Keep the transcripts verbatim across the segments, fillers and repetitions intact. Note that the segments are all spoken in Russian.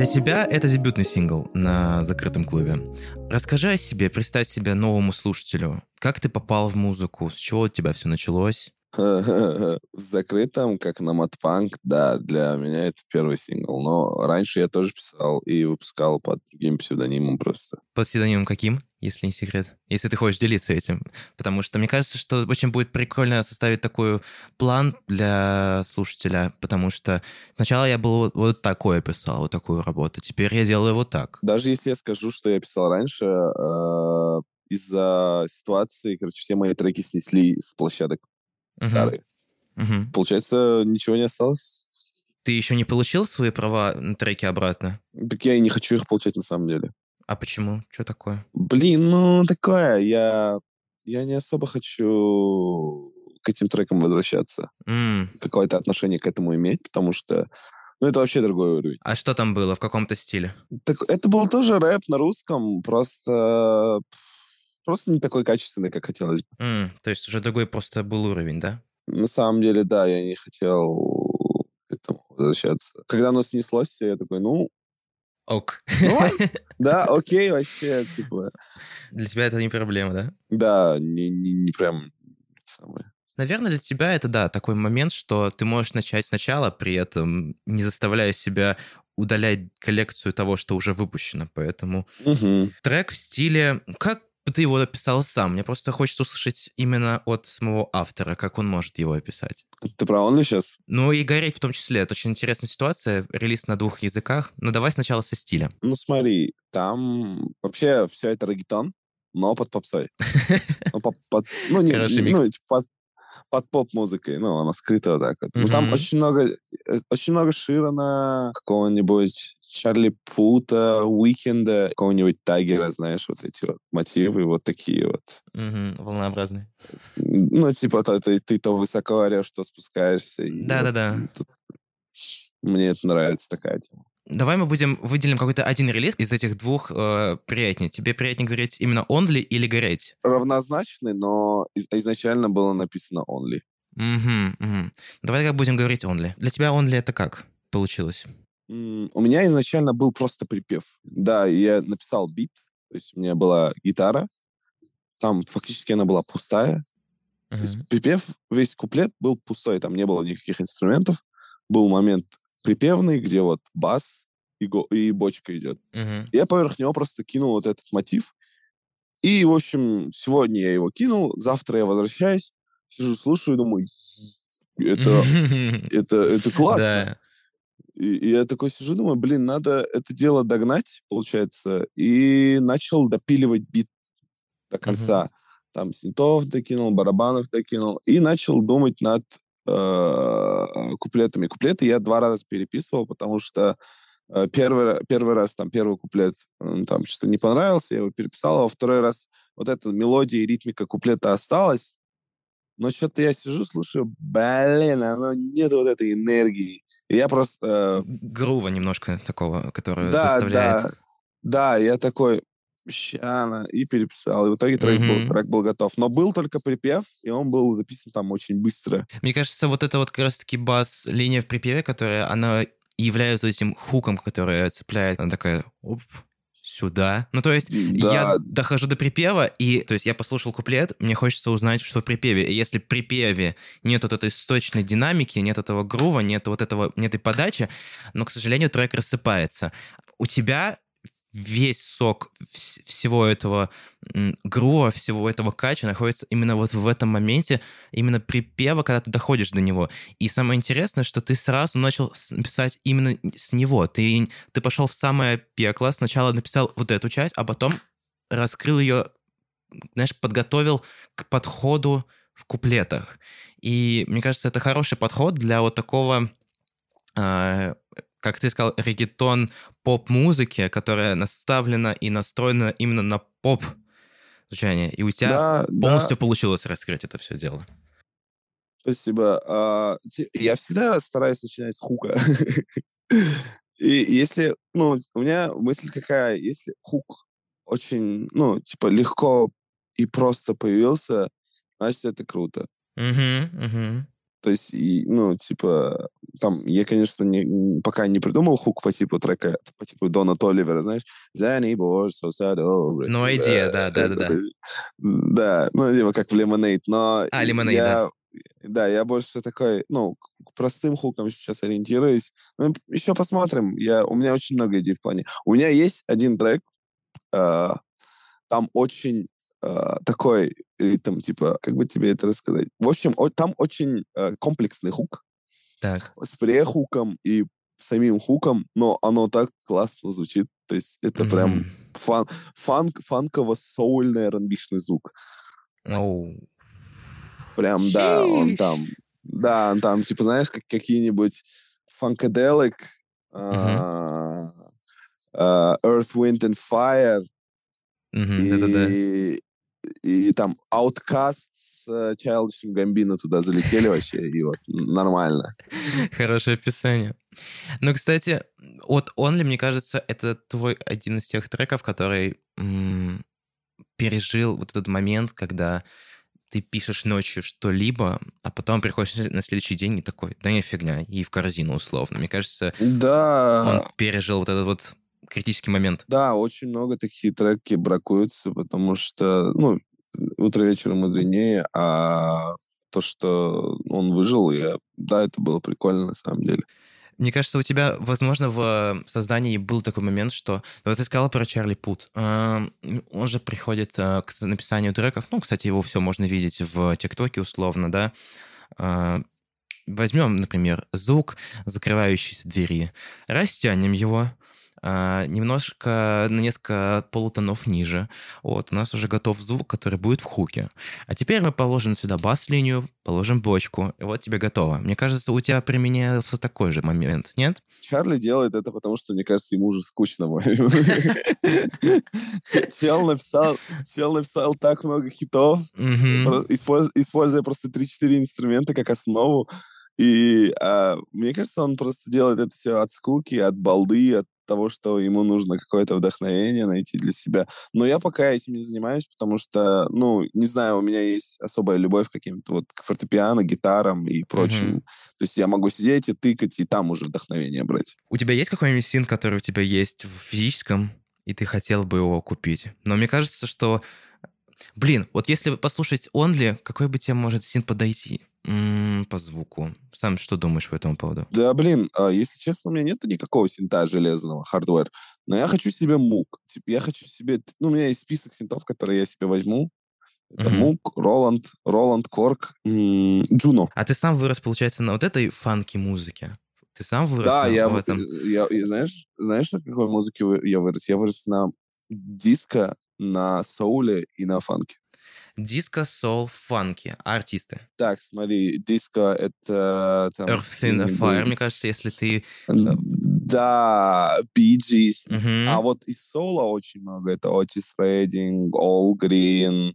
Для тебя это дебютный сингл на закрытом клубе. Расскажи о себе, представь себя новому слушателю. Как ты попал в музыку? С чего у тебя все началось? В закрытом, как Nomad Punk, да, для меня это первый сингл. Но раньше я тоже писал и выпускал под другим псевдонимом просто. Под псевдонимом каким, если не секрет? Если ты хочешь делиться этим. Потому что мне кажется, что очень будет прикольно составить такой план для слушателя. Потому что сначала я был вот, вот такое писал, вот такую работу. Теперь я делаю вот так. Даже если я скажу, что я писал раньше... Э, из-за ситуации, короче, все мои треки снесли с площадок. Uh-huh. Старые. Uh-huh. Получается, ничего не осталось. Ты еще не получил свои права на треки обратно? Так я и не хочу их получать на самом деле. А почему? Что такое? Блин, ну такое. Я, я не особо хочу к этим трекам возвращаться. Mm. Какое-то отношение к этому иметь, потому что... Ну, это вообще другой уровень. А что там было? В каком-то стиле? Так, это был тоже рэп на русском, просто... Просто не такой качественный, как хотелось бы. Mm, то есть уже другой просто был уровень, да? На самом деле, да, я не хотел к этому возвращаться. Когда оно снеслось все, я такой, ну... Ок. Да, окей, вообще, типа... Для тебя это не проблема, да? Да, не прям самое. Наверное, для тебя это, да, такой момент, что ты можешь начать сначала, при этом не заставляя себя удалять коллекцию того, что уже выпущено. Поэтому трек в стиле... Как ты его описал сам. Мне просто хочется услышать именно от самого автора, как он может его описать. Ты про Only сейчас? Ну и гореть в том числе. Это очень интересная ситуация. Релиз на двух языках. Но давай сначала со стиля. Ну смотри, там вообще все это реггетон, но под попсой. Хороший микс. Под поп-музыкой, ну, она скрыта вот так вот. Mm-hmm. Но там очень много, очень много Ширана, какого-нибудь Чарли Пута, Уикенда, какого-нибудь Тайгера, знаешь, вот эти вот мотивы, вот такие вот. Mm-hmm. Волнообразные. Ну, типа, то, ты, ты то высоко орешь, то спускаешься. Да-да-да. Вот, мне это нравится, такая тема. Давай мы будем выделим какой-то один релиз из этих двух э, приятнее. Тебе приятнее говорить именно Only или гореть? Равнозначный, но из- изначально было написано Only. Mm-hmm, mm-hmm. Давай как будем говорить Only. Для тебя Only это как получилось? Mm, у меня изначально был просто припев. Да, я написал бит, то есть у меня была гитара, там фактически она была пустая. Mm-hmm. То есть припев, весь куплет был пустой, там не было никаких инструментов. Был момент припевный, где вот бас и, го, и бочка идет. Uh-huh. Я поверх него просто кинул вот этот мотив. И, в общем, сегодня я его кинул, завтра я возвращаюсь, сижу, слушаю, думаю, это, это, это классно. Да. И, и я такой сижу, думаю, блин, надо это дело догнать, получается. И начал допиливать бит до конца. Uh-huh. Там синтов докинул, барабанов докинул. И начал думать над... куплетами. Куплеты я два раза переписывал, потому что первый, первый раз, там, первый куплет там что-то не понравился, я его переписал, а второй раз вот эта мелодия и ритмика куплета осталась, но что-то я сижу, слушаю, блин, оно нет вот этой энергии. И я просто... Э... Грува немножко такого, которая да, доставляет... Да, да, я такой... Щана, и переписал. И в итоге трек, mm-hmm. был, трек был готов. Но был только припев, и он был записан там очень быстро. Мне кажется, вот это вот как раз-таки бас-линия в припеве, которая, она является этим хуком, который цепляет. Она такая, оп, сюда. Ну, то есть, да. Я дохожу до припева, и, то есть, я послушал куплет, мне хочется узнать, что в припеве. И если в припеве нет вот этой сточной динамики, нет этого грува, нет вот этого, нет и подачи, но, к сожалению, трек рассыпается. У тебя... весь сок всего этого грува, всего этого кача находится именно вот в этом моменте, именно припева, когда ты доходишь до него. И самое интересное, что ты сразу начал писать именно с него. Ты, ты пошел в самое пекло, сначала написал вот эту часть, а потом раскрыл ее, знаешь, подготовил к подходу в куплетах. И мне кажется, это хороший подход для вот такого... Э- как ты сказал, реггетон поп-музыки, которая наставлена и настроена именно на поп-звучание. И у тебя да, полностью да. Получилось раскрыть это все дело. Спасибо. Я всегда стараюсь начинать с хука. И если... Ну, у меня мысль какая. Если хук очень, ну, типа, легко и просто появился, значит, это круто. Угу, угу. То есть, ну, типа, там, я, конечно, не, пока не придумал хук по типу трека, по типу Дона Толивера, знаешь, за небор, со садовый. Ну, идея, да, да, да, да. Да, ну, типа как в Lemonade, но... А, Lemonade, да. Да, я больше такой, ну, простым хуком сейчас ориентируюсь. Ну, еще посмотрим. Я, у меня очень много идей в плане. У меня есть один трек, э, там очень э, такой, или там, типа, как бы тебе это рассказать? В общем, о, там очень э, комплексный хук. Так. С прехуком и самим хуком, но оно так классно звучит. То есть это mm-hmm. прям фан, фанк, фанково-соульный ромбичный звук. Oh. Прям, Sheesh. Да, он там... Да, он там, типа, знаешь, как, какие-нибудь Funkadelic, uh-huh. uh, Earth, Wind and Fire, uh-huh. и, да-да-да. И, и там Outkast с uh, Childish Gambino туда залетели вообще, и вот нормально. Хорошее описание. Ну, кстати, от Only, мне кажется, это твой один из тех треков, который м- пережил вот этот момент, когда... ты пишешь ночью что-либо, а потом приходишь на следующий день и такой, да не фигня, и в корзину условно. Мне кажется, да. Он пережил вот этот вот критический момент. Да, очень много такие треки бракуются, потому что, ну, утро вечером мудренее, а то, что он выжил, я... да, это было прикольно на самом деле. Мне кажется, у тебя, возможно, в создании был такой момент, что... Вот ты сказала про Чарли Пут. Он же приходит к написанию треков. Ну, кстати, его все можно видеть в ТикТоке условно, да. Возьмем, например, звук закрывающейся двери. Растянем его немножко, на несколько полутонов ниже. Вот, у нас уже готов звук, который будет в хуке. А теперь мы положим сюда бас-линию, положим бочку, и вот тебе готово. Мне кажется, у тебя применялся такой же момент, нет? Чарли делает это, потому что, мне кажется, ему уже скучно. Чел написал так много хитов, используя просто три-четыре инструмента как основу. И а, мне кажется, он просто делает это все от скуки, от балды, от того, что ему нужно какое-то вдохновение найти для себя. Но я пока этим не занимаюсь, потому что, ну, не знаю, у меня есть особая любовь к каким-то вот к фортепиано, гитарам и прочему. Mm-hmm. То есть я могу сидеть и тыкать, и там уже вдохновение брать. У тебя есть какой-нибудь синт, который у тебя есть в физическом, и ты хотел бы его купить? Но мне кажется, что... Блин, вот если послушать Only, какой бы тебе может синт подойти? М-м, по звуку. Сам что думаешь по этому поводу? Да, блин, если честно, у меня нету никакого синта железного, хардвер. Но я хочу себе Moog. Я хочу себе... Ну, у меня есть список синтов, которые я себе возьму. Это Moog, Roland, Roland, Korg, Juno. А ты сам вырос, получается, на вот этой фанки-музыке? Ты сам вырос да, на я, в этом? Да, знаешь, знаешь, на какой музыке я вырос? Я вырос на диско, на соуле и на фанке. Диско, сол, фанки. Артисты. Так, смотри, диско — это... Там, Earth, Wind and Fire, мне кажется, если ты... Да, Bee Gees. Uh-huh. А вот из соула очень много. Это Otis Redding, Al Green,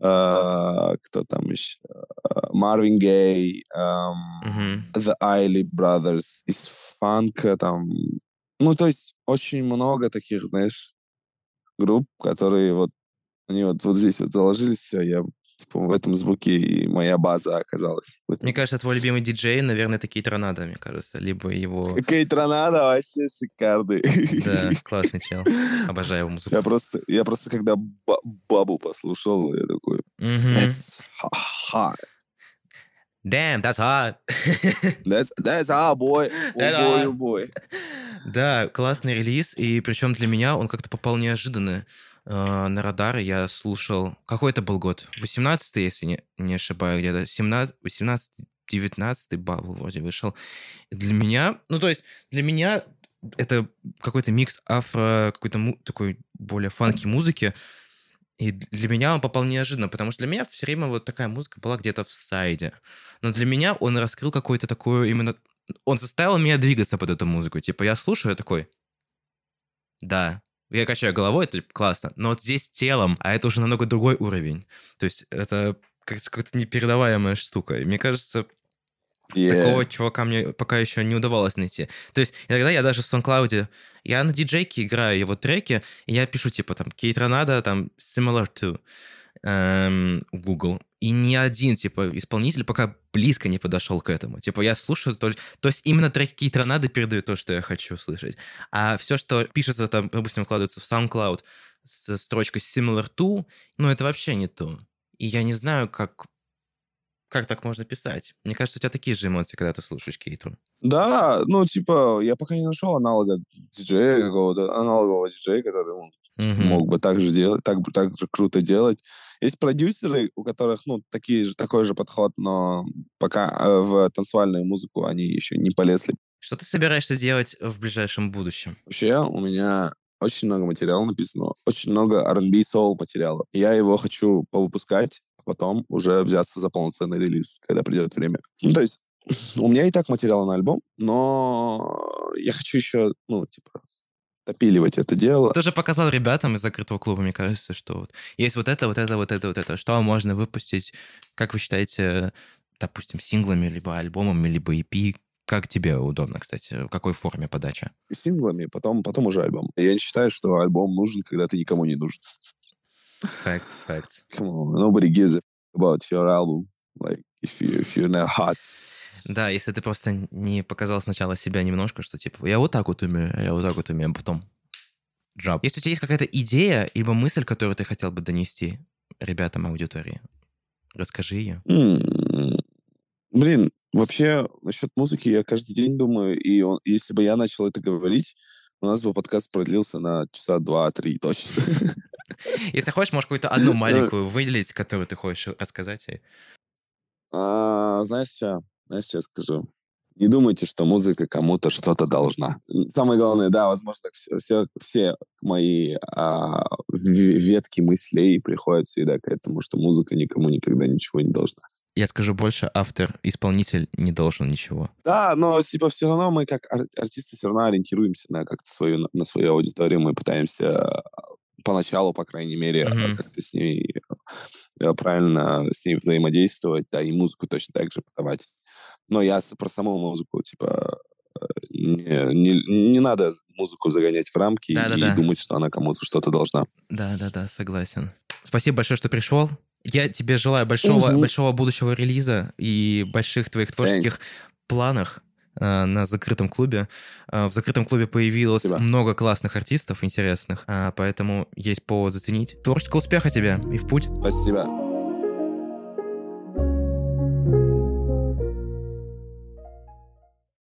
э, кто там еще? Marvin Gaye, э, uh-huh. The Isley Brothers. Из фанка там... Ну, то есть очень много таких, знаешь, групп, которые вот они вот, вот здесь вот заложились, все, я типа в этом звуке, и моя база оказалась. Мне кажется, твой любимый диджей, наверное, это Кaytranada, мне кажется, либо его... Kaytranada вообще шикарный. Да, классный чел. Обожаю его музыку. Я просто, я просто когда Bubble послушал, я такой... Mm-hmm. That's hot. Damn, that's hot. That's, that's hot, boy. Oh, boy, oh, boy. Да, классный релиз, и причем для меня он как-то попал неожиданно. На радар я слушал... Какой это был год? восемнадцатый, если не, не ошибаюсь, где-то. семнадцатый, восемнадцатый, девятнадцатый Бабл вроде вышел. Для меня... Ну, то есть, для меня это какой-то микс афро, какой-то му- такой более фанки музыки. И для меня он попал неожиданно, потому что для меня все время вот такая музыка была где-то в сайде. Но для меня он раскрыл какую-то такую именно... Он заставил меня двигаться под эту музыку. Типа, я слушаю, я такой... Да... Я качаю головой, это классно, но вот здесь телом, а это уже намного другой уровень. То есть это какая-то непередаваемая штука. И мне кажется, yeah. такого чувака мне пока еще не удавалось найти. То есть иногда я даже в SoundCloud, я на диджейке играю его треки, и я пишу типа там Kaytranada, там Similar To. эм, Google. И ни один, типа, исполнитель пока близко не подошел к этому. Типа, я слушаю... То, то есть именно треки Kaytranada передают то, что я хочу слышать. А все, что пишется там, допустим, вкладывается в SoundCloud с строчкой similar to, ну, это вообще не то. И я не знаю, как... Как так можно писать? Мне кажется, у тебя такие же эмоции, когда ты слушаешь Кейтру. Да, ну, типа, я пока не нашел аналога диджея, какого-то аналогового диджея, который он, mm-hmm. мог бы так же делать, так, так же круто делать. Есть продюсеры, у которых, ну, такие же, такой же подход, но пока в танцевальную музыку они еще не полезли. Что ты собираешься делать в ближайшем будущем? Вообще, у меня... Очень много материала написано, очень много ар энд би soul материала. Я его хочу повыпускать, а потом уже взяться за полноценный релиз, когда придет время. Ну, то есть у меня и так материал на альбом, но я хочу еще, ну, типа, допиливать это дело. Ты же показал ребятам из закрытого клуба, мне кажется, что вот есть вот это, вот это, вот это, вот это. Что можно выпустить, как вы считаете, допустим, синглами, либо альбомами, либо и пи? Как тебе удобно, кстати? В какой форме подача? Синглами, потом, потом уже альбом. Я не считаю, что альбом нужен, когда ты никому не нужен. Fact, fact. Come on, nobody gives a f- about your album, like, if, you, if you're not hot. Да, если ты просто не показал сначала себя немножко, что типа, я вот так вот умею, я вот так вот умею, а потом джаб. Если у тебя есть какая-то идея, либо мысль, которую ты хотел бы донести ребятам аудитории, расскажи ее. Mm. Блин, вообще, насчет музыки я каждый день думаю, и он, если бы я начал это говорить, у нас бы подкаст продлился на часа два-три точно. Если хочешь, можешь какую-то одну маленькую выделить, которую ты хочешь рассказать. А, знаешь, что? Знаешь, что я скажу? Не думайте, что музыка кому-то что-то должна. Самое главное, да, возможно, все, все, все мои а, ветки мыслей приходят всегда к этому, что музыка никому никогда ничего не должна. Я скажу больше, автор, исполнитель не должен ничего. Да, но типа все равно мы как ар- артисты все равно ориентируемся на как-то свою, на свою аудиторию, мы пытаемся поначалу, по крайней мере, mm-hmm. как-то с ней правильно с ней взаимодействовать, да, и музыку точно так же подавать. Но я про саму музыку, типа, не, не, не надо музыку загонять в рамки да, и да, думать, да. что она кому-то что-то должна. Да-да-да, согласен. Спасибо большое, что пришел. Я тебе желаю большого, угу. большого будущего релиза и больших твоих творческих Thanks. планах э, на закрытом клубе. Э, в закрытом клубе появилось Спасибо. много классных артистов интересных, э, поэтому есть повод заценить. Творческого успеха тебе и в путь. Спасибо.